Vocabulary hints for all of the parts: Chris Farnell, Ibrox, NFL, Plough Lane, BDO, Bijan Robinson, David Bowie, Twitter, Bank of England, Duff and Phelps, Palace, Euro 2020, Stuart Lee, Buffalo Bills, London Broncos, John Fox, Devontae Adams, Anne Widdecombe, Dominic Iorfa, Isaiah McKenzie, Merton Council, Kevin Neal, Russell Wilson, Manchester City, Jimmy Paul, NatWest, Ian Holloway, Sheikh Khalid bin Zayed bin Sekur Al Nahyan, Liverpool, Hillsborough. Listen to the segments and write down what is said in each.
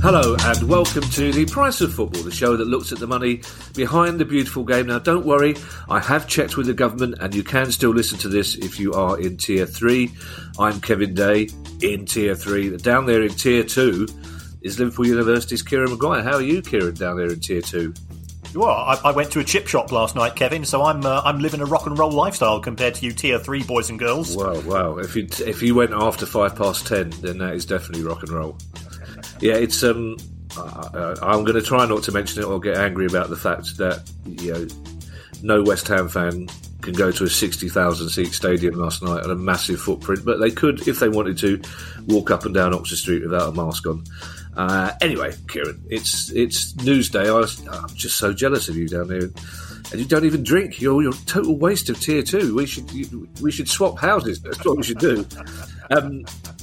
Hello and welcome to The Price of Football, the show that looks at the money behind the beautiful game. Now don't worry, I have checked with the government and you can still listen to this if you are in Tier 3. I'm Kevin Day in Tier 3. Down there in Tier 2 is Liverpool University's Kieran Maguire. How are you, Kieran, down there in Tier 2? Well, I went to a chip shop last night, Kevin. So I'm living a rock and roll lifestyle compared to you, Tier 3 boys and girls. Wow! If you went after 10:05, then that is definitely rock and roll. Yeah, it's I'm going to try not to mention it or get angry about the fact that no West Ham fan can go to a 60,000 seat stadium last night on a massive footprint, but they could, if they wanted to, walk up and down Oxford Street without a mask on. Anyway, Kieran, it's news day. I'm just so jealous of you down there, and you don't even drink. You're a total waste of Tier 2. We should swap houses. That's what we should do.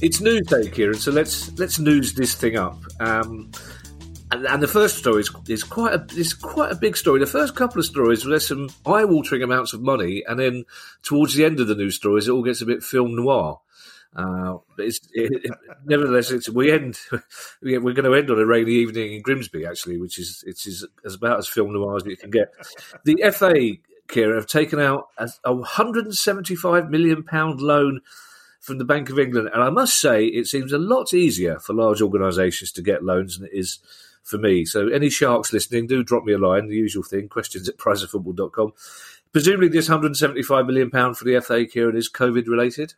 It's news day, Kieran. So let's news this thing up. And the first story is quite a big story. The first couple of stories, there's some eye-watering amounts of money, and then towards the end of the news stories, it all gets a bit film noir. But we're going to end on a rainy evening in Grimsby, actually, which is about as film noir as you can get. The FA, Kieran, have taken out a £175 million loan from the Bank of England. And I must say, it seems a lot easier for large organisations to get loans than it is for me. So any sharks listening, do drop me a line, the usual thing, questions@priceoffootball.com. Presumably this £175 million for the FA, Kieran, is COVID-related?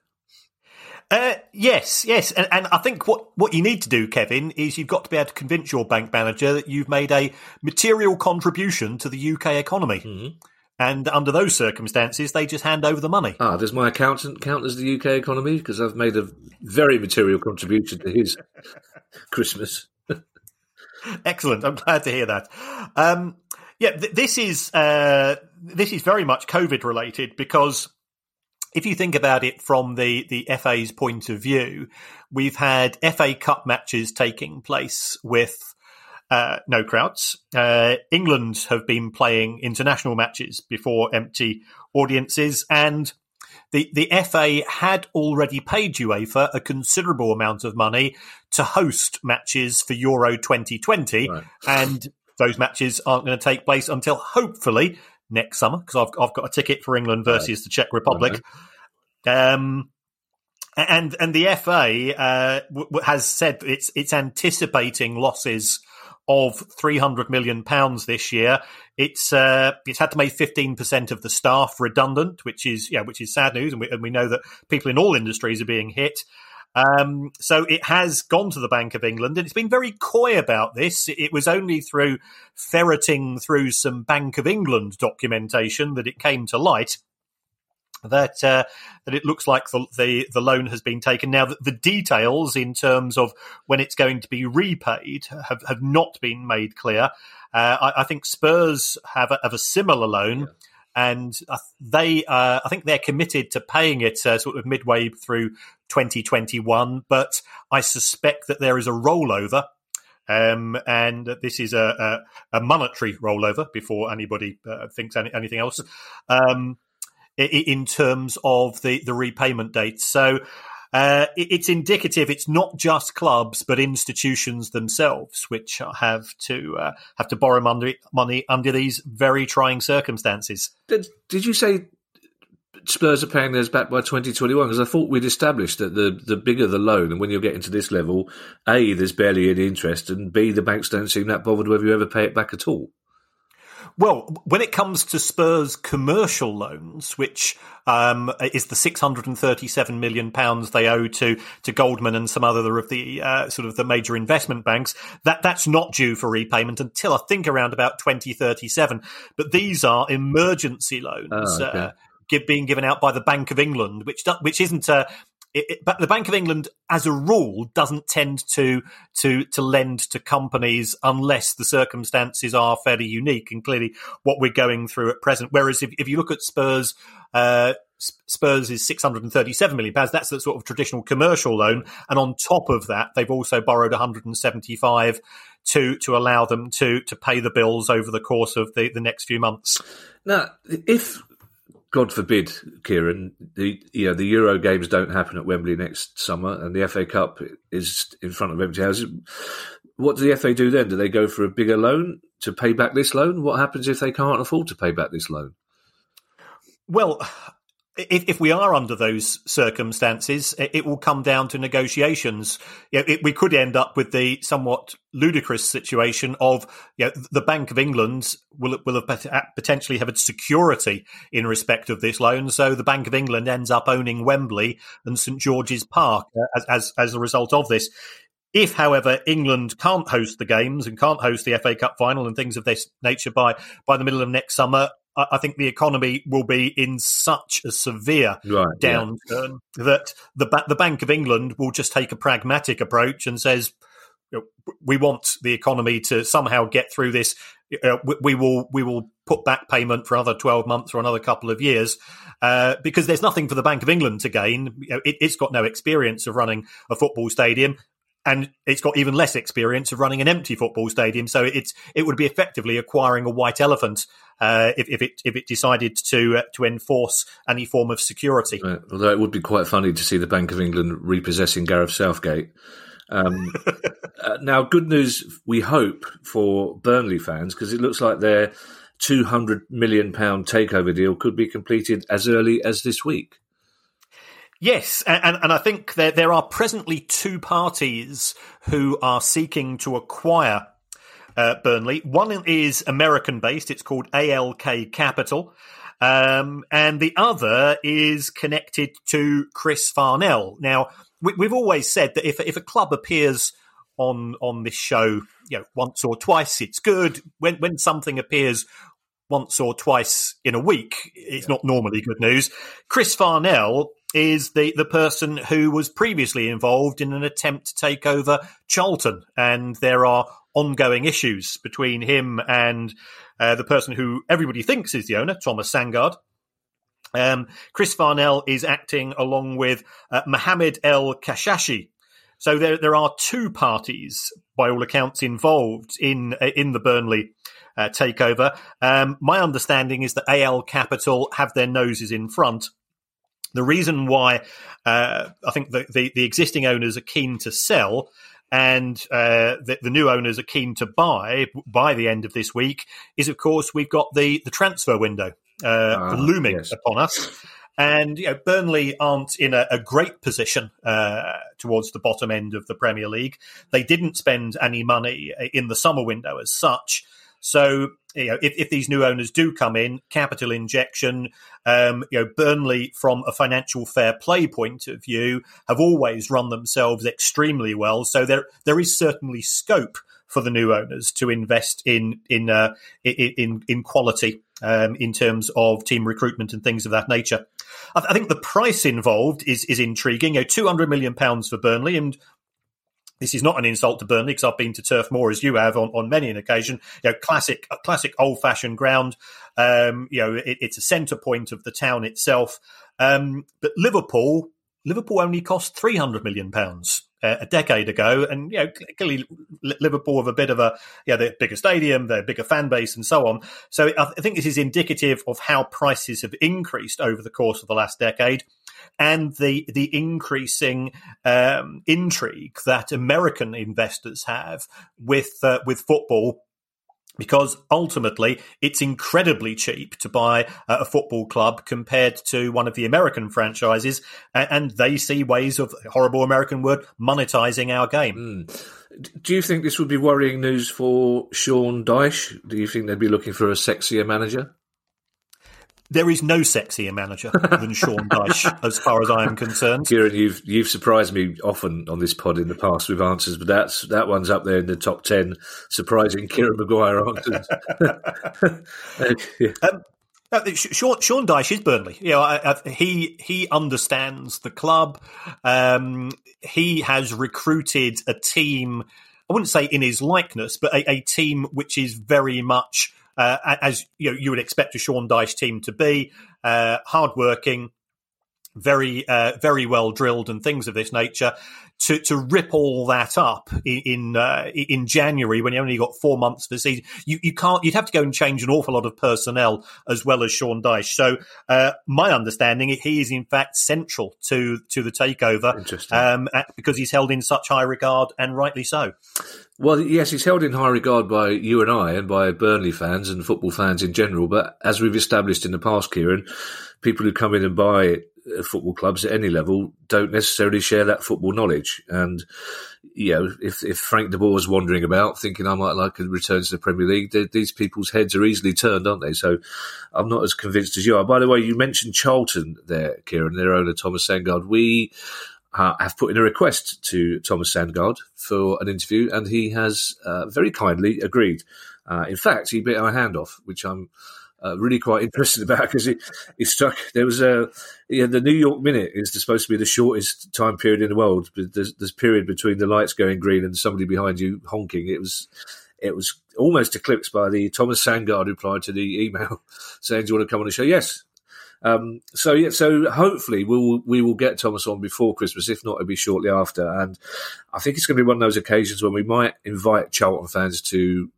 Yes. And I think what you need to do, Kevin, is you've got to be able to convince your bank manager that you've made a material contribution to the UK economy. Mm-hmm. And under those circumstances, they just hand over the money. Does my accountant count as the UK economy? Because I've made a very material contribution to his Christmas. Excellent. I'm glad to hear that. This is very much COVID-related because if you think about it from the FA's point of view, we've had FA Cup matches taking place with no crowds. England have been playing international matches before empty audiences, and the FA had already paid UEFA a considerable amount of money to host matches for Euro 2020, right. And those matches aren't going to take place until hopefully next summer, because I've got a ticket for England versus the Czech Republic. Right. And the FA has said it's anticipating losses of £300 million this year. It's had to make 15% of the staff redundant, which is sad news, and we know that people in all industries are being hit. So it has gone to the Bank of England, and it's been very coy about this. It was only through ferreting through some Bank of England documentation that it came to light that it looks like the loan has been taken. Now, the details in terms of when it's going to be repaid have not been made clear. I think Spurs have a similar loan, yeah. And I think they're committed to paying it sort of midway through 2021, but I suspect that there is a rollover. And this is a monetary rollover before anybody thinks anything else. In terms of the repayment date. So It's indicative. It's not just clubs, but institutions themselves, which have to borrow money under these very trying circumstances. Did you say Spurs are paying theirs back by 2021? Because I thought we'd established that the bigger the loan, and when you're getting to this level, A, there's barely any interest, and B, the banks don't seem that bothered whether you ever pay it back at all. Well, when it comes to Spurs' commercial loans, which is the £637 million they owe to Goldman and some other of the sort of the major investment banks, that's not due for repayment until I think around about 2037. But these are emergency loans being given out by the Bank of England, which isn't a... But the Bank of England, as a rule, doesn't tend to lend to companies unless the circumstances are fairly unique, and clearly what we're going through at present. Whereas if you look at Spurs, Spurs is £637 million. That's the sort of traditional commercial loan. And on top of that, they've also borrowed £175 to allow them to pay the bills over the course of the next few months. Now, if... God forbid, Kieran, the Euro games don't happen at Wembley next summer and the FA Cup is in front of empty houses. What do the FA do then? Do they go for a bigger loan to pay back this loan? What happens if they can't afford to pay back this loan? Well, if we are under those circumstances, it will come down to negotiations. We could end up with the somewhat ludicrous situation of the Bank of England will have potentially have a security in respect of this loan, so the Bank of England ends up owning Wembley and St George's Park as a result of this. If, however, England can't host the games and can't host the FA Cup final and things of this nature by the middle of next summer, I think the economy will be in such a severe downturn that the Bank of England will just take a pragmatic approach and says, we want the economy to somehow get through this. We will put back payment for another 12 months or another couple of years because there's nothing for the Bank of England to gain. It's got no experience of running a football stadium. And it's got even less experience of running an empty football stadium, so it would be effectively acquiring a white elephant if it decided to enforce any form of security. Right. Although it would be quite funny to see the Bank of England repossessing Gareth Southgate. Now, good news, we hope, for Burnley fans, because it looks like their £200 million takeover deal could be completed as early as this week. Yes, and I think there are presently two parties who are seeking to acquire Burnley. One is American-based. It's called ALK Capital. And the other is connected to Chris Farnell. Now, we've always said that if a club appears on this show once or twice, it's good. When something appears once or twice in a week, it's not normally good news. Chris Farnell is the person who was previously involved in an attempt to take over Charlton. And there are ongoing issues between him and the person who everybody thinks is the owner, Thomas Sandgaard. Chris Farnell is acting along with Mohammed El Kashashi. So there are two parties, by all accounts, involved in the Burnley takeover. My understanding is that AL Capital have their noses in front. The reason why I think the existing owners are keen to sell and the new owners are keen to buy by the end of this week is, of course, we've got the transfer window looming upon us. And Burnley aren't in a great position towards the bottom end of the Premier League. They didn't spend any money in the summer window as such. So, if these new owners do come in, capital injection, Burnley, from a financial fair play point of view, have always run themselves extremely well. So there is certainly scope for the new owners to invest in quality in terms of team recruitment and things of that nature. I think the price involved is intriguing. £200 million for Burnley, and this is not an insult to Burnley because I've been to Turf Moor, as you have, on many an occasion. Classic old-fashioned ground. It's a centre point of the town itself. But Liverpool only cost £300 million a decade ago. And, clearly Liverpool have a bit of they're bigger stadium, they're bigger fan base and so on. So I think this is indicative of how prices have increased over the course of the last decade. and the increasing intrigue that American investors have with football. Because ultimately, it's incredibly cheap to buy a football club compared to one of the American franchises, and they see ways of, horrible American word, monetizing our game. Mm. Do you think this would be worrying news for Sean Dyche? Do you think they'd be looking for a sexier manager? There is no sexier manager than Sean Dyche, as far as I am concerned. Kieran, you've surprised me often on this pod in the past with answers, but that one's up there in the top 10 surprising Kieran Maguire answers. Yeah. Sean Dyche is Burnley. You know, he understands the club. He has recruited a team. I wouldn't say in his likeness, but a team which is very much. As you know, you would expect a Sean Dyche team to be, hardworking, very well drilled, and things of this nature. To rip all that up in January when you only got 4 months for the season, you can't. You'd have to go and change an awful lot of personnel as well as Sean Dyche. So my understanding, he is in fact central to the takeover. Interesting, because he's held in such high regard, and rightly so. Well, yes, he's held in high regard by you and I and by Burnley fans and football fans in general. But as we've established in the past, Kieran, people who come in and buy football clubs at any level don't necessarily share that football knowledge. And, you know, if Frank de Boer is wandering about thinking I might like a return to the Premier League, these people's heads are easily turned, aren't they? So I'm not as convinced as you are. By the way, you mentioned Charlton there, Kieran, their owner, Thomas Sandgaard. I've put in a request to Thomas Sandgaard for an interview, and he has very kindly agreed. In fact, he bit our hand off, which I'm really quite interested about, because he struck. There was the New York minute is supposed to be the shortest time period in the world. This period between the lights going green and somebody behind you honking, it was almost eclipsed by the Thomas Sandgaard who replied to the email saying, "Do you want to come on the show?" Yes. So hopefully we will get Thomas on before Christmas. If not, it'll be shortly after. And I think it's going to be one of those occasions when we might invite Charlton fans to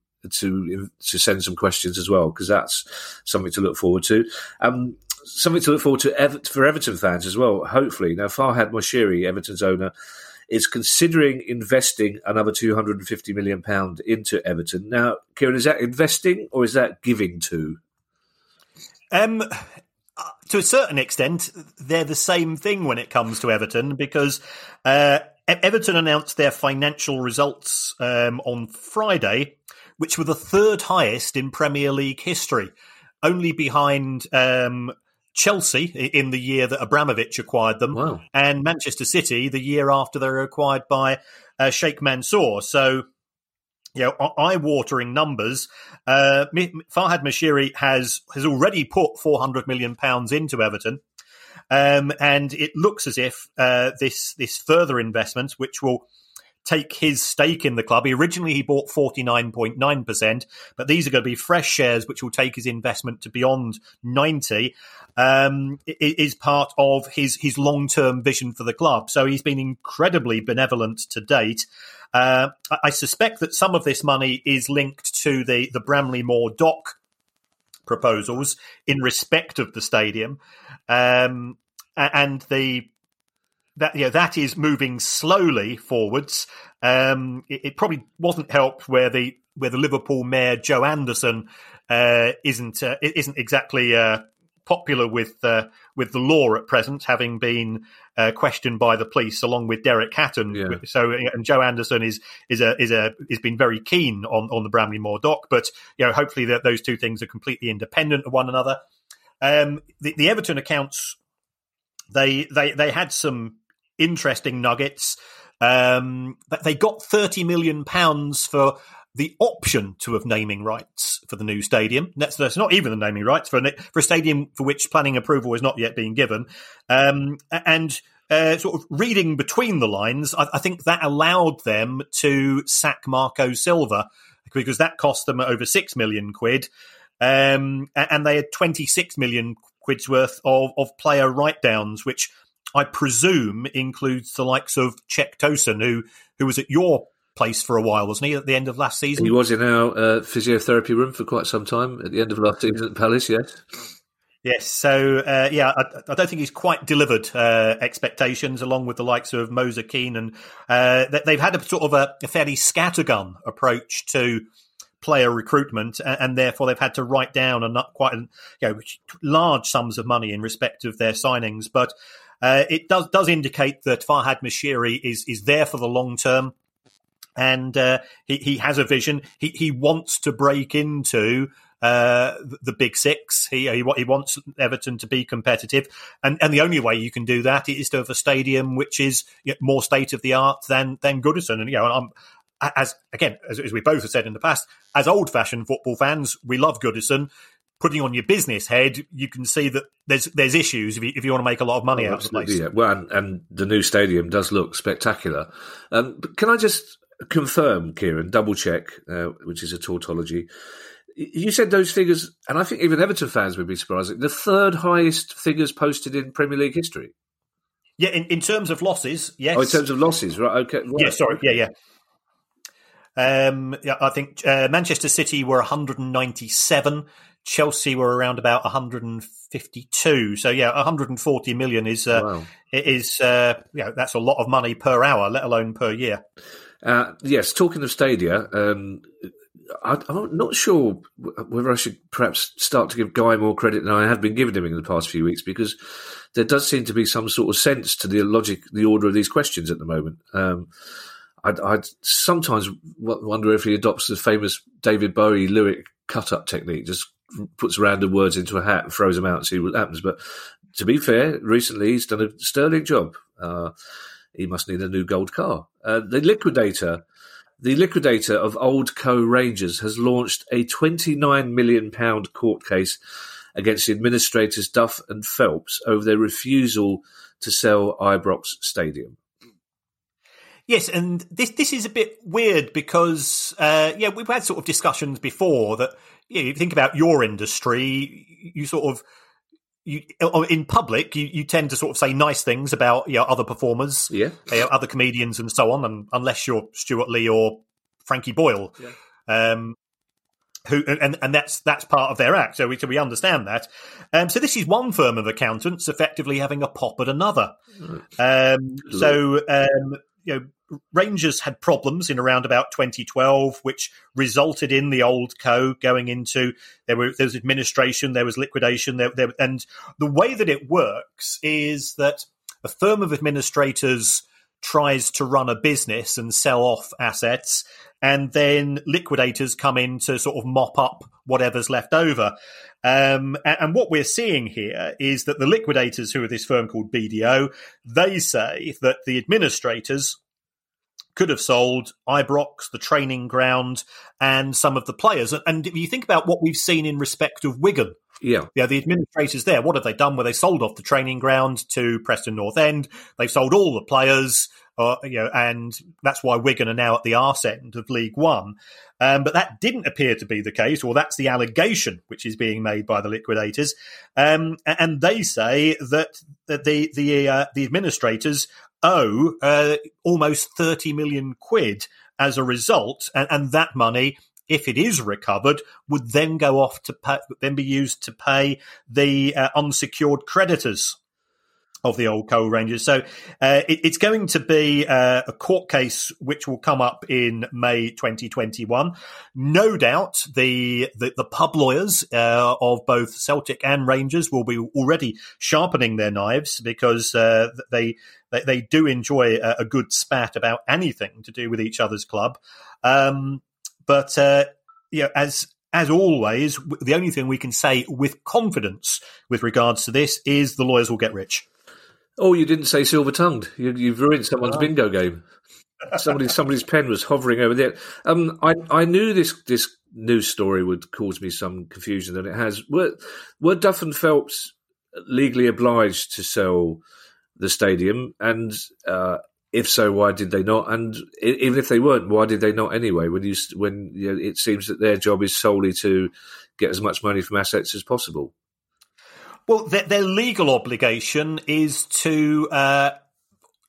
send some questions as well, because that's something to look forward to. Something to look forward to for Everton fans as well. Hopefully, now Farhad Moshiri, Everton's owner, is considering investing another £250 million into Everton. Now, Kieran, is that investing or is that giving to? To a certain extent, they're the same thing when it comes to Everton, because Everton announced their financial results on Friday, which were the third highest in Premier League history, only behind Chelsea in the year that Abramovich acquired them, wow, and Manchester City the year after they were acquired by Sheikh Mansour. So, you know, eye-watering numbers. Farhad Moshiri has already put £400 million into Everton, and it looks as if this further investment, which will take his stake in the club. Originally, he bought 49.9%, but these are going to be fresh shares, which will take his investment to beyond 90%. Is part of his long-term vision for the club. So he's been incredibly benevolent to date. I suspect that some of this money is linked to the Bramley-Moore dock proposals in respect of the stadium, and the. That is moving slowly forwards. It probably wasn't helped where the Liverpool mayor Joe Anderson isn't exactly popular with the law at present, having been questioned by the police along with Derek Hatton. Yeah. So, and Joe Anderson has been very keen on the Bramley-Moore dock, but you know, hopefully that those two things are completely independent of one another. The Everton accounts they had some interesting nuggets. They got £30 million for the option to have naming rights for the new stadium. That's not even the naming rights for a stadium for which planning approval has not yet been given. Sort of reading between the lines, I think that allowed them to sack Marco Silva, because that cost them over £6 million. And they had £26 million worth of player write-downs, which I presume includes the likes of Czech Tosin, who was at your place for a while, wasn't he, at the end of last season? He was in our physiotherapy room for quite some time at the end of last season at Palace, yes. Yes, so, I don't think he's quite delivered expectations, along with the likes of Moise Kean. And they've had a sort of a fairly scattergun approach to player recruitment, and therefore they've had to write down large sums of money in respect of their signings. But it does indicate that Farhad Moshiri is there for the long term. And he has a vision. He wants to break into the Big Six. He wants Everton to be competitive. And the only way you can do that is to have a stadium which is more state-of-the-art than Goodison. And, as we both have said in the past, as old-fashioned football fans, we love Goodison. Putting on your business head, you can see that there's issues if you want to make a lot of money out of the place. Yeah. Well, and the new stadium does look spectacular. But can I just confirm, Kieran, double-check, which is a tautology. You said those figures, and I think even Everton fans would be surprised, the third highest figures posted in Premier League history. Yeah, in terms of losses, yes. Oh, in terms of losses, right, okay. Right. Yeah, sorry, yeah. I think Manchester City were 197, Chelsea were around about 152. So, 140 million is, wow. That's a lot of money per hour, let alone per year. Yes, talking of stadia, I'm not sure whether I should perhaps start to give Guy more credit than I have been giving him in the past few weeks, because there does seem to be some sort of sense to the logic, the order of these questions at the moment. I'd sometimes wonder if he adopts the famous David Bowie lyric cut-up technique, just puts random words into a hat and throws them out and see what happens. But to be fair, recently he's done a sterling job. He must need a new gold car. The liquidator of Old Co Rangers has launched a £29 million court case against the administrators Duff and Phelps over their refusal to sell Ibrox Stadium. Yes, and this is a bit weird because, we've had sort of discussions before that, you think about your industry, in public, you tend to sort of say nice things about other performers, other comedians and so on, and unless you're Stuart Lee or Frankie Boyle, who that's part of their act. So we understand that. So this is one firm of accountants effectively having a pop at another. Rangers had problems in around about 2012, which resulted in the Old Co going into there was administration, there was liquidation, and the way that it works is that a firm of administrators tries to run a business and sell off assets, and then liquidators come in to sort of mop up whatever's left over. And what we're seeing here is that the liquidators, who are this firm called BDO, they say that the administrators could have sold Ibrox, the training ground, and some of the players. And if you think about what we've seen in respect of Wigan, the administrators there, what have they done? Well, they sold off the training ground to Preston North End. They've sold all the players, and that's why Wigan are now at the arse end of League One. But that didn't appear to be the case, or that's the allegation which is being made by the liquidators. And they say that the administrators owe almost 30 million £30 million as a result, and that money, if it is recovered, would then go off to pay, then be used to pay the unsecured creditors of the Old Co Rangers. So it's going to be a court case which will come up in May 2021. No doubt the pub lawyers of both Celtic and Rangers will be already sharpening their knives, because they do enjoy a good spat about anything to do with each other's club. As always, the only thing we can say with confidence with regards to this is the lawyers will get rich. Oh, you didn't say silver-tongued. You've ruined someone's bingo game. Somebody's pen was hovering over there. I knew this news story would cause me some confusion, and it has. Were Duff and Phelps legally obliged to sell the stadium? And if so, why did they not? And even if they weren't, why did they not anyway? When it seems that their job is solely to get as much money from assets as possible. Well, their legal obligation is to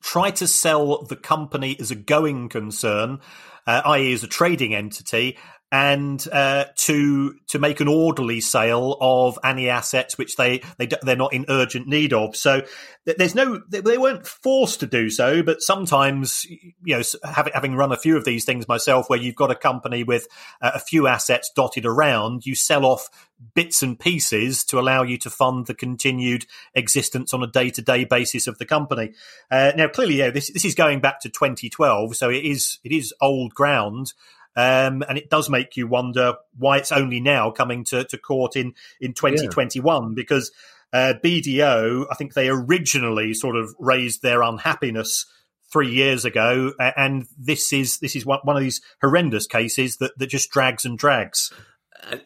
try to sell the company as a going concern, i.e. as a trading entity, and to make an orderly sale of any assets which they're not in urgent need of. So there's no, they weren't forced to do so, but sometimes, you know, having run a few of these things myself, where you've got a company with a few assets dotted around, you sell off bits and pieces to allow you to fund the continued existence on a day-to-day basis of the company. Now, clearly, yeah, this is going back to 2012, so it is old ground. And it does make you wonder why it's only now coming to court in 2021, because BDO, I think they originally sort of raised their unhappiness 3 years ago, and this is one of these horrendous cases that just drags and drags.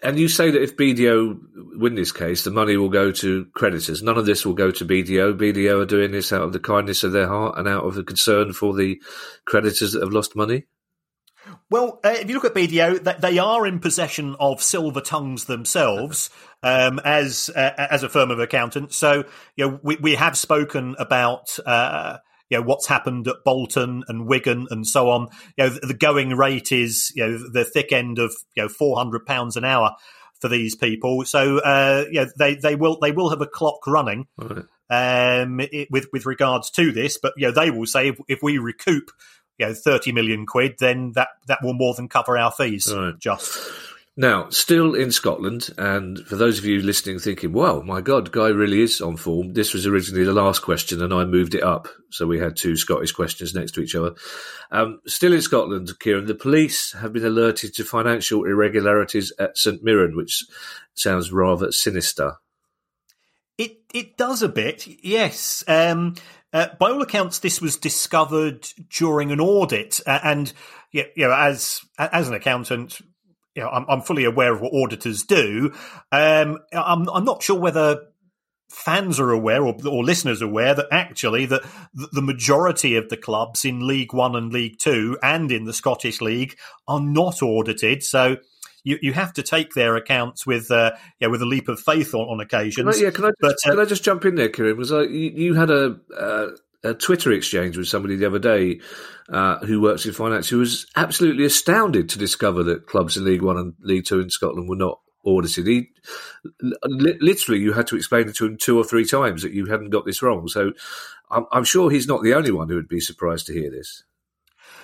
And you say that if BDO win this case, the money will go to creditors. None of this will go to BDO. BDO are doing this out of the kindness of their heart and out of the concern for the creditors that have lost money. Well, if you look at BDO, they are in possession of silver tongues themselves as a firm of accountants. So, you know, we have spoken about what's happened at Bolton and Wigan and so on. You know, the going rate is, you know, the thick end of, you know, £400 an hour for these people. So, they will have a clock running. Right. With regards to this, but, you know, they will say if we recoup, you know, 30 million quid, then that will more than cover our fees. Right. Just now, still in Scotland, and for those of you listening thinking, wow, my God, Guy really is on form. This was originally the last question and I moved it up, so we had two Scottish questions next to each other. Still in Scotland, Kieran, the police have been alerted to financial irregularities at St Mirren, which sounds rather sinister. It does a bit, yes. By all accounts, this was discovered during an audit, and you know, as an accountant, you know, I'm fully aware of what auditors do. I'm not sure whether fans are aware or listeners are aware that actually that the majority of the clubs in League One and League Two and in the Scottish League are not audited. So you have to take their accounts with a leap of faith on occasions. Can I just jump in there, Kieran? Because you had a Twitter exchange with somebody the other day who works in finance, who was absolutely astounded to discover that clubs in League One and League Two in Scotland were not audited. Literally, you had to explain it to him two or three times that you hadn't got this wrong. So I'm sure he's not the only one who would be surprised to hear this.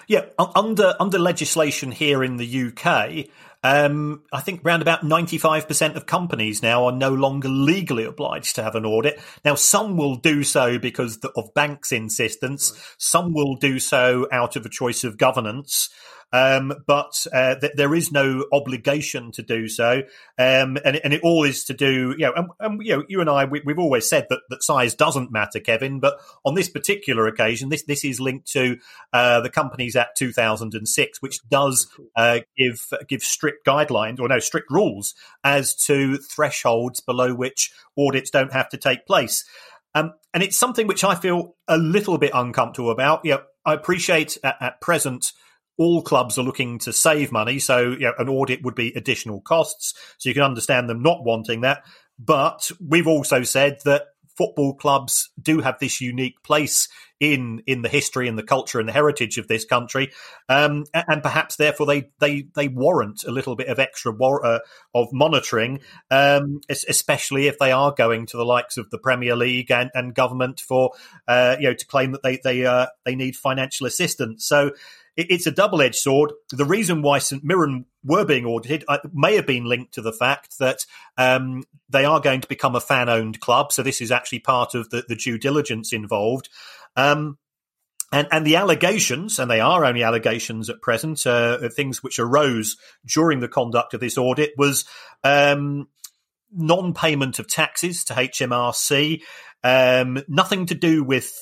Yeah, under legislation here in the UK, I think around about 95% of companies now are no longer legally obliged to have an audit. Now, some will do so because of banks' insistence. Some will do so out of a choice of governance. But there is no obligation to do so. And it all is to do, you know, and you know, you and I, we've always said that size doesn't matter, Kevin, but on this particular occasion, this is linked to, the Companies Act 2006, which does, give strict guidelines or strict rules as to thresholds below which audits don't have to take place. And it's something which I feel a little bit uncomfortable about. You know, I appreciate at present, all clubs are looking to save money, so you know, an audit would be additional costs. So you can understand them not wanting that. But we've also said that football clubs do have this unique place in the history and the culture and the heritage of this country, and perhaps therefore they warrant a little bit of extra of monitoring, especially if they are going to the likes of the Premier League and government for to claim that they need financial assistance. So it's a double-edged sword. The reason why St Mirren were being audited may have been linked to the fact that they are going to become a fan-owned club, so this is actually part of the due diligence involved. And the allegations, and they are only allegations at present, things which arose during the conduct of this audit was non-payment of taxes to HMRC, nothing to do with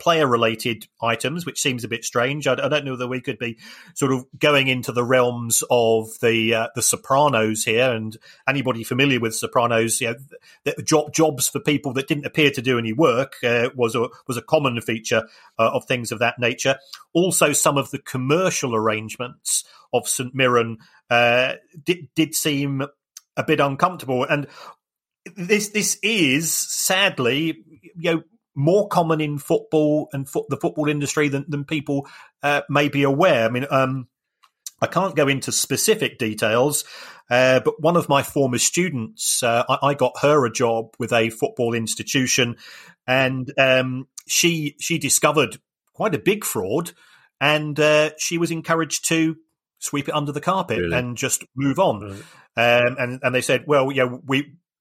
player-related items, which seems a bit strange. I don't know that we could be sort of going into the realms of the Sopranos here, and anybody familiar with Sopranos, you know, jobs for people that didn't appear to do any work was a common feature of things of that nature. Also, some of the commercial arrangements of St Mirren did seem a bit uncomfortable, and this is sadly, you know, more common in football and the football industry than people may be aware. I mean, I can't go into specific details, but one of my former students, I got her a job with a football institution, and she discovered quite a big fraud, and she was encouraged to sweep it under the carpet and just move on. Really? And they said, well, yeah,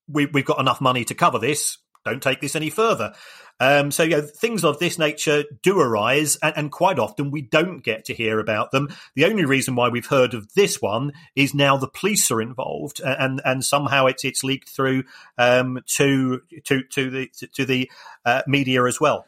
we've got enough money to cover this. Don't take this any further. So, yeah, things of this nature do arise, and quite often we don't get to hear about them. The only reason why we've heard of this one is now the police are involved, and somehow it's leaked through to the media as well.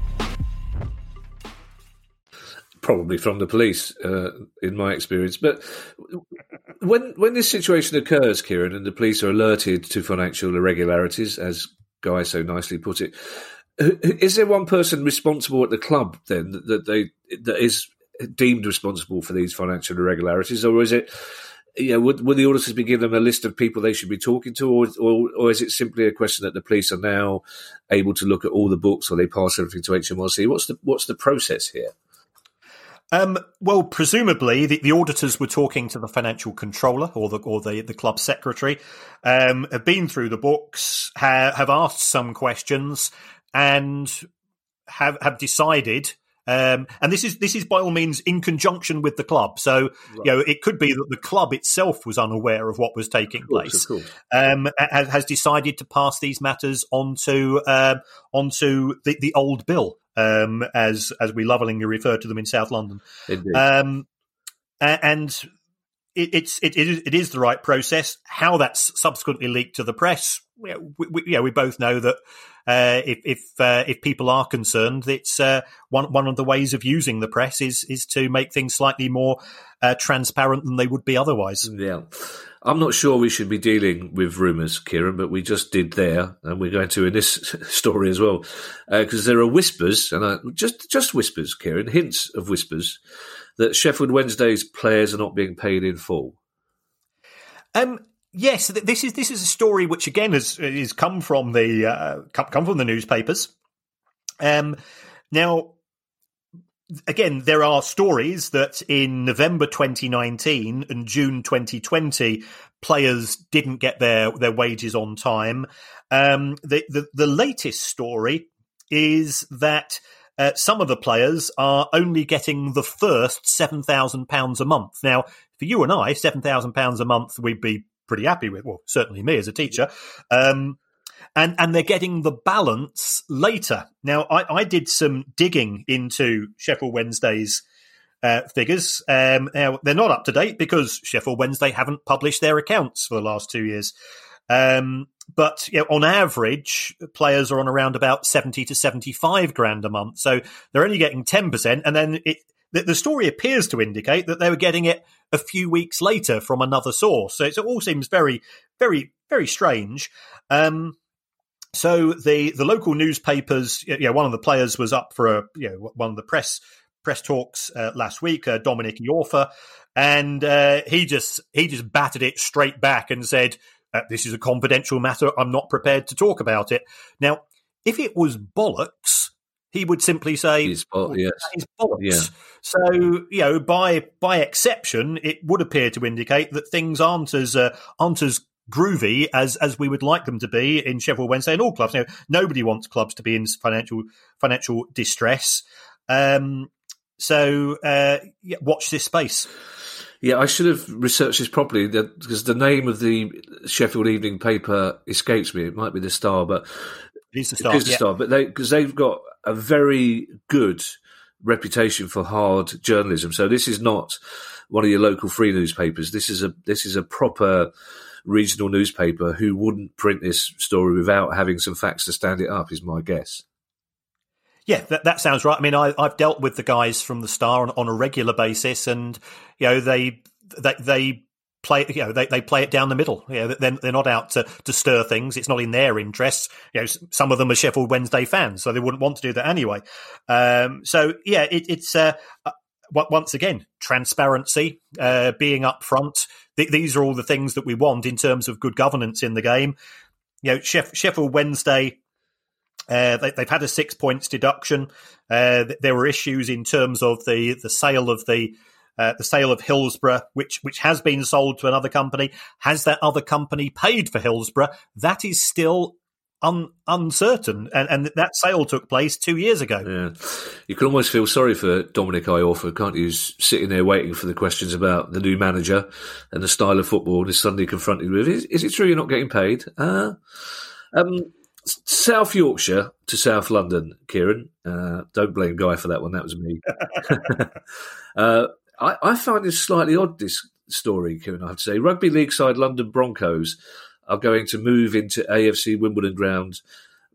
Probably from the police, in my experience. But when this situation occurs, Kieran, and the police are alerted to financial irregularities, as Guy so nicely put it, is there one person responsible at the club then that is deemed responsible for these financial irregularities, or is it? You know, would the auditors be giving them a list of people they should be talking to, or is it simply a question that the police are now able to look at all the books, or they pass everything to HMRC? What's the process here? Well, presumably the auditors were talking to the financial controller or the club secretary, have been through the books, have asked some questions, and have decided. And this is by all means in conjunction with the club. So, right. You know, it could be that the club itself was unaware of what was taking place. Has decided to pass these matters onto the old bill, as we lovingly refer to them in South London. Indeed. And it is the right process. How that's subsequently leaked to the press, we both know that. If people are concerned, it's one of the ways of using the press is to make things slightly more transparent than they would be otherwise. Yeah, I'm not sure we should be dealing with rumours, Kieran, but we just did there, and we're going to in this story as well, because there are whispers, and just whispers, Kieran, hints of whispers that Sheffield Wednesday's players are not being paid in full. Yes, this is a story which again is come from the newspapers. Now, again, there are stories that in November 2019 and June 2020, players didn't get their wages on time. The latest story is that some of the players are only getting the first £7,000 a month. Now, for you and I, £7,000 a month, we'd be pretty happy with, well, certainly me as a teacher, and they're getting the balance later. Now, I did some digging into Sheffield Wednesday's figures. Now, they're not up to date because Sheffield Wednesday haven't published their accounts for the last 2 years. But you know, on average, players are on around about 70 to 75 grand a month. So they're only getting 10%, and then the story appears to indicate that they were getting it a few weeks later from another source. So it all seems very, very, very strange. So the local newspapers, you know, one of the players was up for one of the press talks last week, Dominic Iorfa, and he just batted it straight back and said, "This is a confidential matter. I'm not prepared to talk about it." Now, if it was bollocks, he would simply say, yes. That is bollocks. Yeah. So, you know, by exception, it would appear to indicate that things aren't as groovy as we would like them to be in Sheffield Wednesday and all clubs. Now, nobody wants clubs to be in financial distress. So, watch this space. Yeah, I should have researched this properly because the name of the Sheffield evening paper escapes me. It might be the Star, but it is the Star. Because they've got a very good reputation for hard journalism. So this is not one of your local free newspapers. This is a proper regional newspaper who wouldn't print this story without having some facts to stand it up, is my guess. Yeah, that sounds right. I mean, I've dealt with the guys from the Star on a regular basis, and you know they play they play it down the middle. You know, they're not out to stir things. It's not in their interests. You know, some of them are Sheffield Wednesday fans, so they wouldn't want to do that anyway. It's once again transparency, being upfront. These are all the things that we want in terms of good governance in the game. You know, Sheffield Wednesday. They've had a 6 points deduction. There were issues in terms of the sale of the sale of Hillsborough, which has been sold to another company. Has that other company paid for Hillsborough? That is still uncertain, and that sale took place 2 years ago. Yeah. You can almost feel sorry for Dominic Iorfa, can't you? He's sitting there waiting for the questions about the new manager and the style of football, and is suddenly confronted with, "Is it true you're not getting paid?" South Yorkshire to South London, Kieran. Don't blame Guy for that one. That was me. I find this slightly odd, this story, Kieran, I have to say. Rugby league side London Broncos are going to move into AFC Wimbledon ground,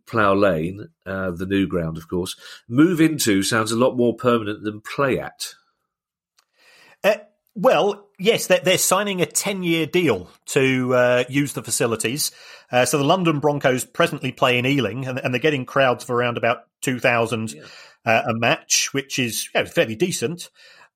Plough Lane, the new ground, of course. Move into sounds a lot more permanent than play at. Well, yes, they're signing a 10-year deal to use the facilities. So the London Broncos presently play in Ealing, and they're getting crowds of around about 2,000 a match, which is fairly decent.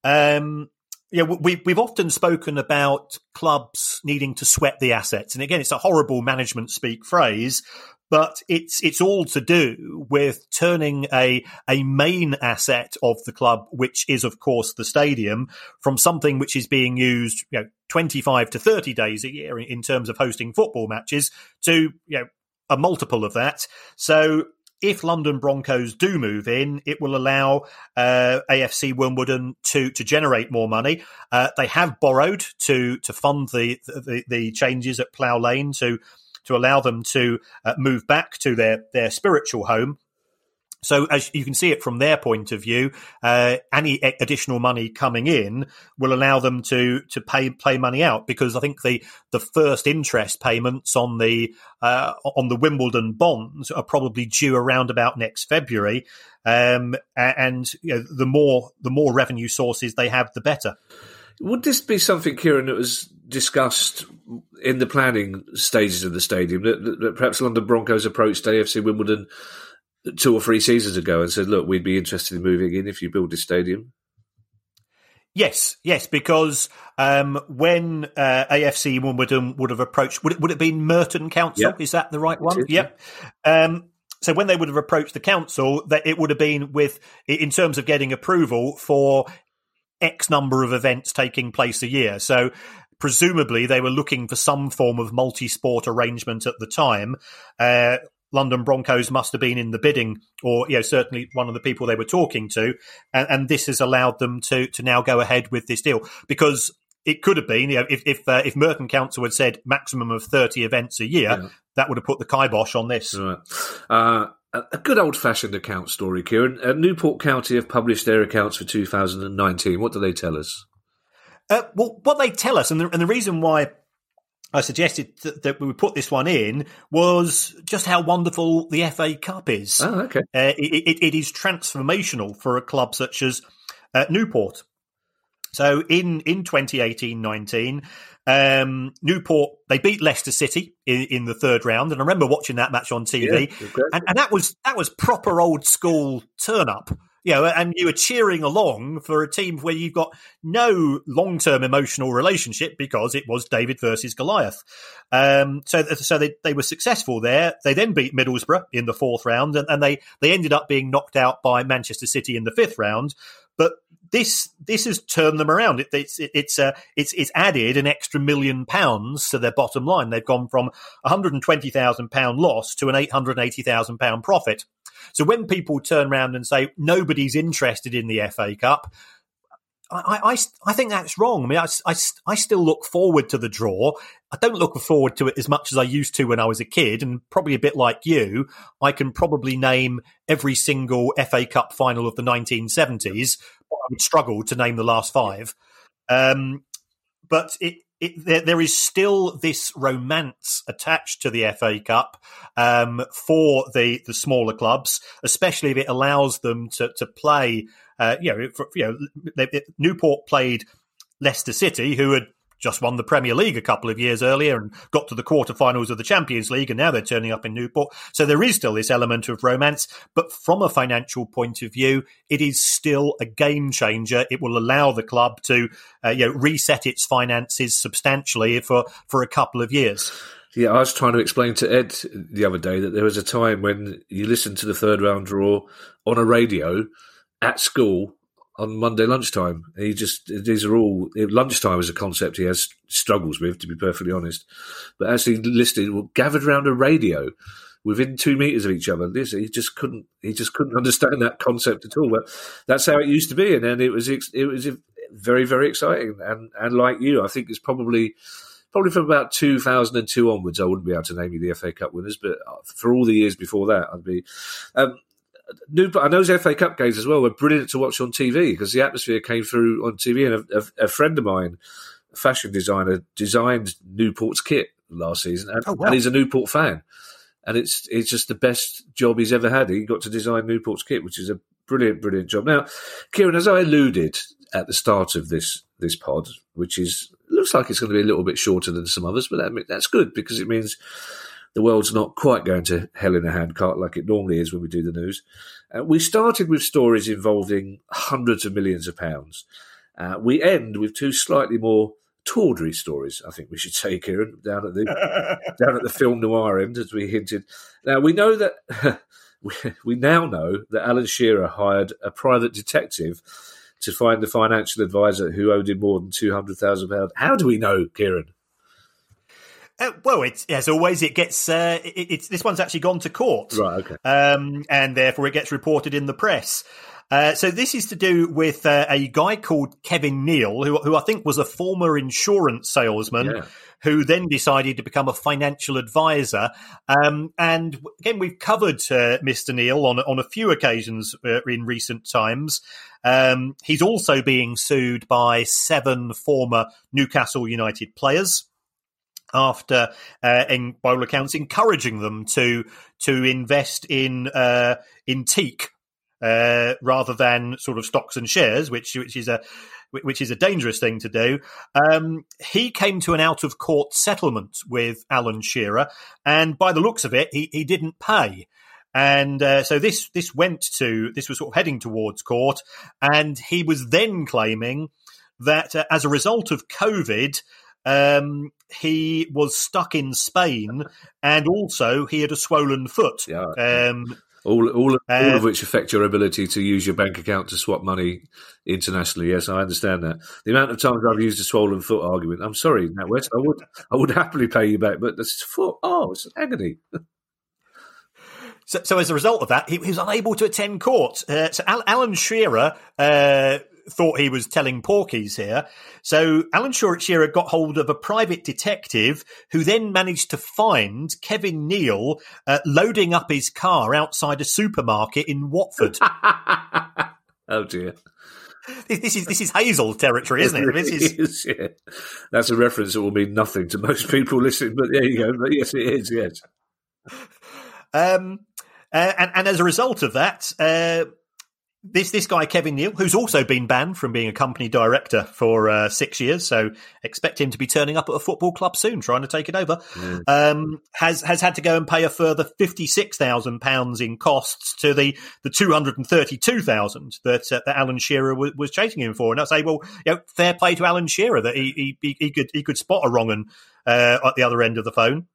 We've often spoken about clubs needing to sweat the assets, and again, it's a horrible management speak phrase, but it's all to do with turning a main asset of the club, which is, of course, the stadium, from something which is being used 25 to 30 days a year in terms of hosting football matches to a multiple of that. So if London Broncos do move in, it will allow AFC Wimbledon to generate more money. They have borrowed to fund the changes at Plough Lane to allow them to move back to their spiritual home. So as you can see it from their point of view, any additional money coming in will allow them to pay money out, because I think the first interest payments on the Wimbledon bonds are probably due around about next February, and the more revenue sources they have, the better. Would this be something, Kieran, that was discussed in the planning stages of the stadium, that perhaps London Broncos approached AFC Wimbledon 2 or 3 seasons ago and said, look, we'd be interested in moving in if you build this stadium? Yes, because when AFC Wimbledon would have approached, would it have been Merton Council? Yep. Is that the right one? Yep. So when they would have approached the council, that it would have been in terms of getting approval for X number of events taking place a year. So presumably they were looking for some form of multi-sport arrangement at the time. London Broncos must have been in the bidding, or certainly one of the people they were talking to, and this has allowed them to now go ahead with this deal, because it could have been if Merton Council had said maximum of 30 events a year, that would have put the kibosh on this. Right. A good old-fashioned account story, Kieran. Newport County have published their accounts for 2019. What do they tell us? Well, what they tell us, and the reason why I suggested that we would put this one in, was just how wonderful the FA Cup is. Oh, okay. It is transformational for a club such as Newport. So in 2018-19, Newport, they beat Leicester City in the third round, and I remember watching that match on TV, and that was proper old school turn up, and you were cheering along for a team where you've got no long term emotional relationship, because it was David versus Goliath. So they were successful there. They then beat Middlesbrough in the fourth round, and they ended up being knocked out by Manchester City in the fifth round, but This has turned them around. It's added an extra £1 million to their bottom line. They've gone from £120,000 loss to an £880,000 profit. So when people turn around and say nobody's interested in the FA Cup, I think that's wrong. I mean, I still look forward to the draw. I don't look forward to it as much as I used to when I was a kid, and probably a bit like you, I can probably name every single FA Cup final of the 1970s, but I would struggle to name the last five. But there is still this romance attached to the FA Cup for the smaller clubs, especially if it allows them to play. Newport played Leicester City, who had just won the Premier League a couple of years earlier and got to the quarterfinals of the Champions League, and now they're turning up in Newport. So there is still this element of romance, but from a financial point of view, it is still a game changer. It will allow the club to reset its finances substantially for a couple of years. Yeah, I was trying to explain to Ed the other day that there was a time when you listened to the third round draw on a radio at school on Monday lunchtime. Lunchtime is a concept he has struggles with, to be perfectly honest. But actually listening, gathered around a radio within 2 meters of each other, he just couldn't understand that concept at all. But that's how it used to be, and then it was very, very exciting. And like you, I think it's probably from about 2002 onwards, I wouldn't be able to name you the FA Cup winners, but for all the years before that, I'd be. And those FA Cup games as well were brilliant to watch on TV because the atmosphere came through on TV. And a friend of mine, a fashion designer, designed Newport's kit last season, and he's a Newport fan. And it's just the best job he's ever had. He got to design Newport's kit, which is a brilliant, brilliant job. Now, Kieran, as I alluded at the start of this pod, which looks like it's going to be a little bit shorter than some others, but that's good because it means the world's not quite going to hell in a handcart like it normally is when we do the news. We started with stories involving hundreds of millions of pounds. We end with two slightly more tawdry stories, I think we should say, Kieran, down at the film noir end, as we hinted. Now, we know that we now know that Alan Shearer hired a private detective to find the financial advisor who owed him more than £200,000. How do we know, Kieran? Well, it's, as always, it gets. This one's actually gone to court, right? Okay, and therefore it gets reported in the press. So this is to do with a guy called Kevin Neal, who I think was a former insurance salesman, who then decided to become a financial advisor. And again, we've covered Mr. Neal on a few occasions in recent times. He's also being sued by 7 former Newcastle United players, after, by all accounts, encouraging them to invest in teak rather than sort of stocks and shares, which is a dangerous thing to do. He came to an out of court settlement with Alan Shearer, and by the looks of it, he didn't pay. And so this was sort of heading towards court, and he was then claiming that as a result of COVID, he was stuck in Spain, and also he had a swollen foot. Yeah, all of which affect your ability to use your bank account to swap money internationally. Yes, I understand that. The amount of times I've used a swollen foot argument, I'm sorry, NatWest, I would happily pay you back, but this foot, it's an agony. So as a result of that, he was unable to attend court. So Alan Shearer thought he was telling porkies here. So Alan Shearer got hold of a private detective who then managed to find Kevin Neal loading up his car outside a supermarket in Watford. Oh, dear. This is Hazel territory, isn't it? It is, yeah. That's a reference that will mean nothing to most people listening, but there you go. But yes, it is, yes. And as a result of that, This guy, Kevin Neal, who's also been banned from being a company director for 6 years, so expect him to be turning up at a football club soon, trying to take it over, has had to go and pay a further £56,000 in costs to the £232,000 that Alan Shearer was chasing him for. And I say, well, fair play to Alan Shearer that he could spot a wrong 'un at the other end of the phone.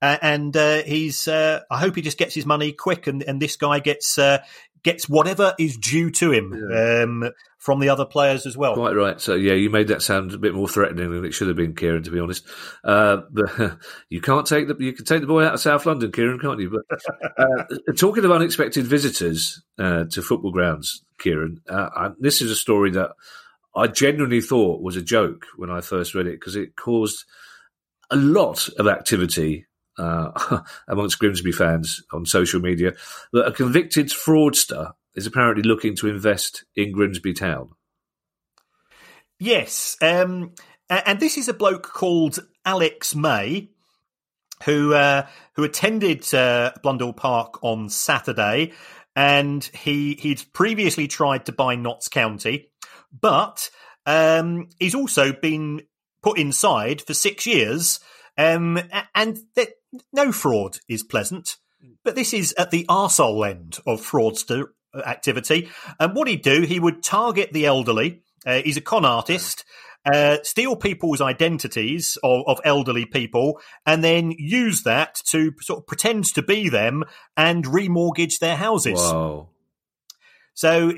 And he's. I hope he just gets his money quick, and this guy gets gets whatever is due to him from the other players as well. Quite right. So, yeah, you made that sound a bit more threatening than it should have been, Kieran, to be honest. But you can't take the you can take the boy out of South London, Kieran, can't you? But talking of unexpected visitors to football grounds, Kieran, this is a story that I genuinely thought was a joke when I first read it because it caused a lot of activity amongst Grimsby fans on social media, that a convicted fraudster is apparently looking to invest in Grimsby Town. Yes, and this is a bloke called Alex May, who attended Blundell Park on Saturday, and he'd previously tried to buy Notts County, but he's also been put inside for 6 years, and no fraud is pleasant, but this is at the arsehole end of fraudster activity. And what he'd do, he would target the elderly. He's a con artist, steal people's identities of elderly people, and then use that to sort of pretend to be them and remortgage their houses. Wow. So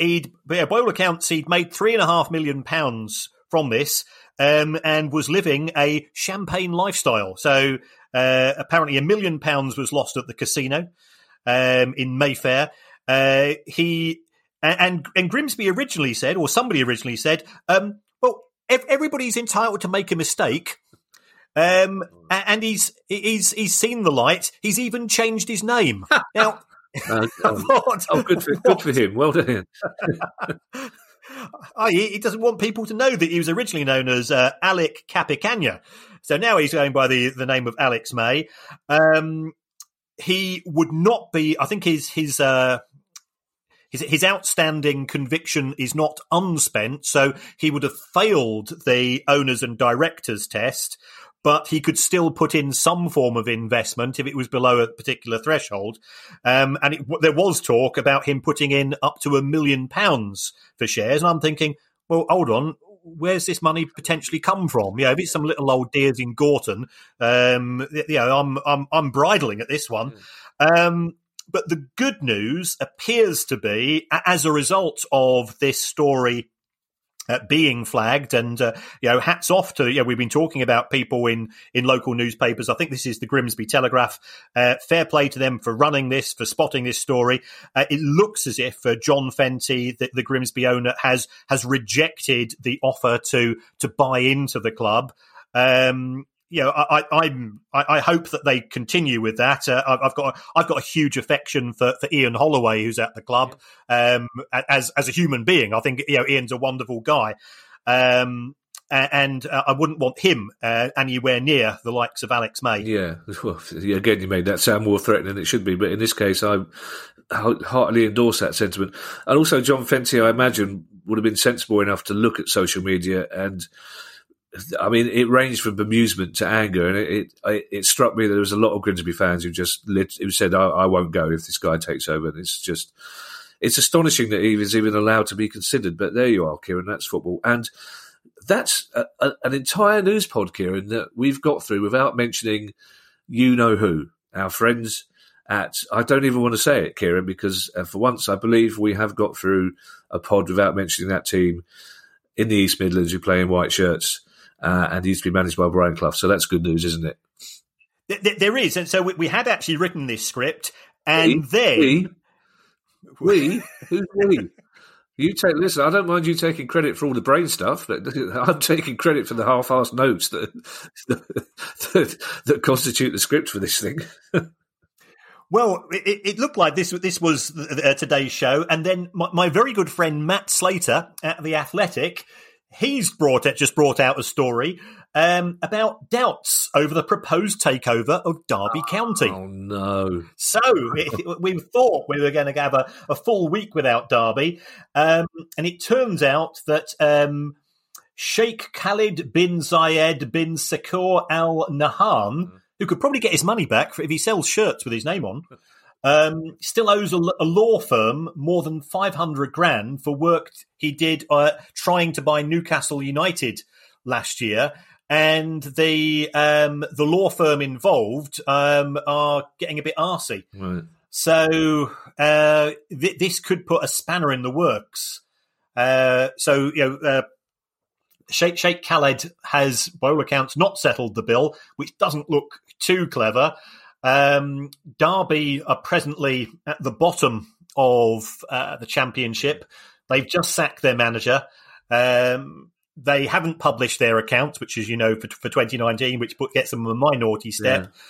by all accounts, he'd made £3.5 million from this, and was living a champagne lifestyle. So apparently £1 million was lost at the casino in Mayfair. He and Grimsby originally said, or somebody originally said, well, everybody's entitled to make a mistake. And he's seen the light. He's even changed his name now. Good for him. Well done. He doesn't want people to know that he was originally known as Alec Capicania. So now he's going by the name of Alex May. He would not be. I think his outstanding conviction is not unspent, so he would have failed the owners and directors test. But he could still put in some form of investment if it was below a particular threshold. There was talk about him putting in up to £1 million for shares. And I'm thinking, well, hold on, where's this money potentially come from? You know, if it's some little old dears in Gorton, I'm bridling at this one. But the good news appears to be, as a result of this story being flagged, and hats off to we've been talking about people in local newspapers. I think this is the Grimsby Telegraph. Fair play to them for running this, for spotting this story. It looks as if John Fenty, the Grimsby owner, has rejected the offer to buy into the club. I hope that they continue with that. I've got a huge affection for Ian Holloway, who's at the club. As a human being, I think Ian's a wonderful guy, and I wouldn't want him anywhere near the likes of Alex May. Yeah, well, again, you made that sound more threatening than it should be, but in this case, I heartily endorse that sentiment. And also, John Fenty, I imagine, would have been sensible enough to look at social media and. I mean, it ranged from bemusement to anger, and it struck me that there was a lot of Grimsby fans who just who said, I won't go if this guy takes over. And it's astonishing that he was even allowed to be considered. But there you are, Kieran, that's football. And that's an entire news pod, Kieran, that we've got through without mentioning you-know-who, our friends at... I don't even want to say it, Kieran, because for once, I believe we have got through a pod without mentioning that team in the East Midlands who play in white shirts. And used to be managed by Brian Clough. So that's good news, isn't it? There is. And so we had actually written this script. And Who's we? Listen, I don't mind you taking credit for all the brain stuff, but I'm taking credit for the half-assed notes that constitute the script for this thing. Well, it looked like this was today's show. And then my very good friend Matt Slater at The Athletic... He's brought out a story about doubts over the proposed takeover of Derby County. Oh, no. So we thought we were going to have a full week without Derby. And it turns out that Sheikh Khalid bin Zayed bin Sekur Al Nahyan, who could probably get his money back if he sells shirts with his name on, still owes a law firm more than $500,000 for work he did trying to buy Newcastle United last year, and the law firm involved are getting a bit arsey. Right. So this could put a spanner in the works. Sheikh Khaled has, by all accounts, not settled the bill, which doesn't look too clever. Derby are presently at the bottom of the Championship. They've just sacked their manager. They haven't published their accounts, which, as you know, for 2019, which gets them a minority step. Yeah.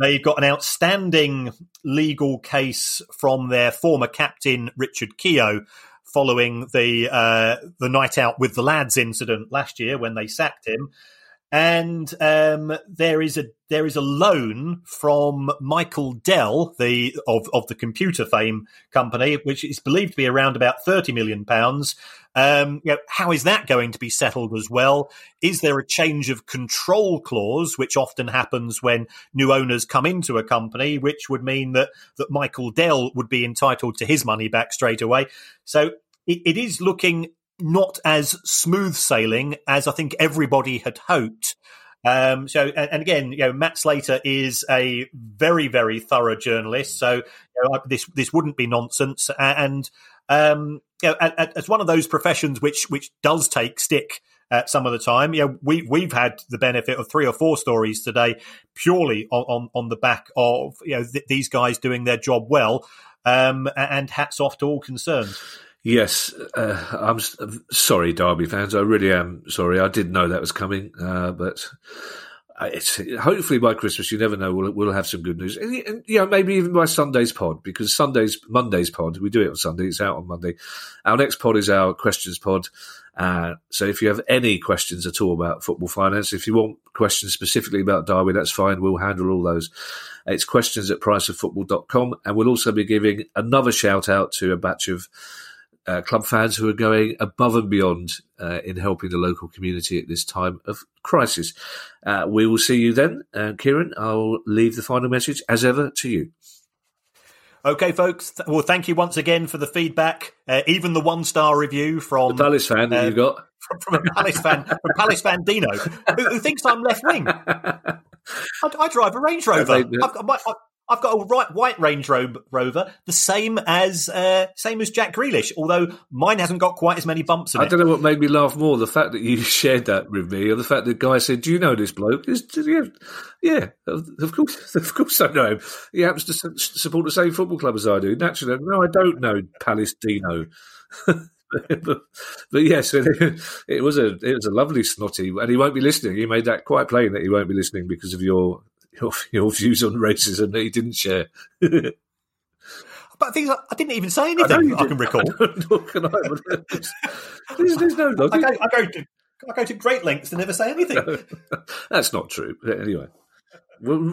They've got an outstanding legal case from their former captain, Richard Keogh, following the night out with the lads incident last year when they sacked him. And there is a loan from Michael Dell, of the computer fame company, which is believed to be around about £30 million. How is that going to be settled as well? Is there a change of control clause, which often happens when new owners come into a company, which would mean that Michael Dell would be entitled to his money back straight away? So it is looking not as smooth sailing as I think everybody had hoped. Matt Slater is a very, very thorough journalist, so this wouldn't be nonsense. And it's one of those professions which does take stick at some of the time. We've had the benefit of three or four stories today purely on the back of these guys doing their job well. And hats off to all concerned. Yes, I'm sorry, Derby fans. I really am sorry. I didn't know that was coming, but it's, hopefully by Christmas, you never know, we'll have some good news. And maybe even by Sunday's pod, because Monday's pod, we do it on Sunday, it's out on Monday. Our next pod is our questions pod. So if you have any questions at all about football finance, if you want questions specifically about Derby, that's fine. We'll handle all those. It's questions@priceoffootball.com. And we'll also be giving another shout out to a batch of club fans who are going above and beyond in helping the local community at this time of crisis. We will see you then. Kieran, I'll leave the final message, as ever, to you. Okay, folks. Well, thank you once again for the feedback, even the one-star review from... The Palace fan that you got. From a Palace fan, from Palace fan Dino, who thinks I'm left-wing. I drive a Range Rover. I've got a white Range Rover, the same as Jack Grealish, although mine hasn't got quite as many bumps in it. I don't know what made me laugh more, the fact that you shared that with me, or the fact that the guy said, "Do you know this bloke?" Yeah, of course I know him. He happens to support the same football club as I do. Naturally, no, I don't know Palace Dino. But yes, it was a lovely snotty, and he won't be listening. He made that quite plain that he won't be listening because of your views on racism that he didn't share. But things like, I didn't even say anything I can recall. There's no logic. I go to great lengths to never say anything. No, that's not true. Anyway, how long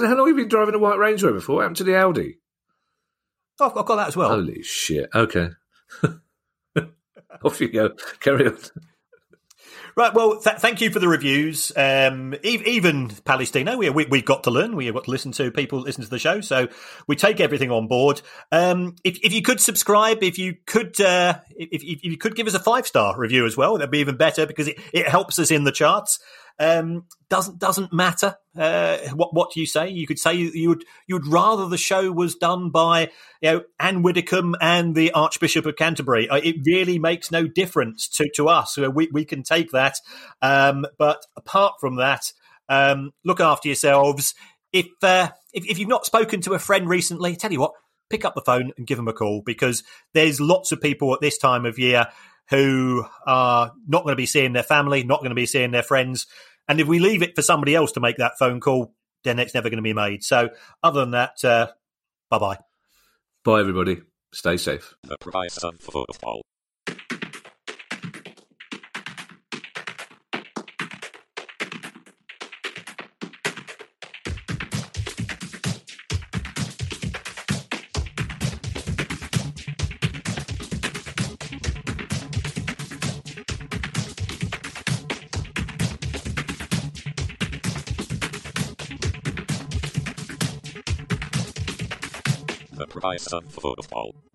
have you been driving a white Range Rover for? What happened to the Audi? Oh, I've got that as well. Holy shit. Okay. Off you go. Carry on. Right, well, thank you for the reviews. Even Palestino, we've got to learn. We've got to listen to people, listen to the show. So we take everything on board. If you could subscribe, if you could give us a 5-star review as well, that'd be even better because it helps us in the charts. Doesn't matter what you say. You could say you would rather the show was done by Anne Widdecombe and the Archbishop of Canterbury. It really makes no difference to us. We can take that. But apart from that, look after yourselves. If you've not spoken to a friend recently, tell you what, pick up the phone and give them a call because there's lots of people at this time of year who are not going to be seeing their family, not going to be seeing their friends. And if we leave it for somebody else to make that phone call, then it's never going to be made. So other than that, bye-bye. Bye, everybody. Stay safe. The Price of Football. The Price of Football.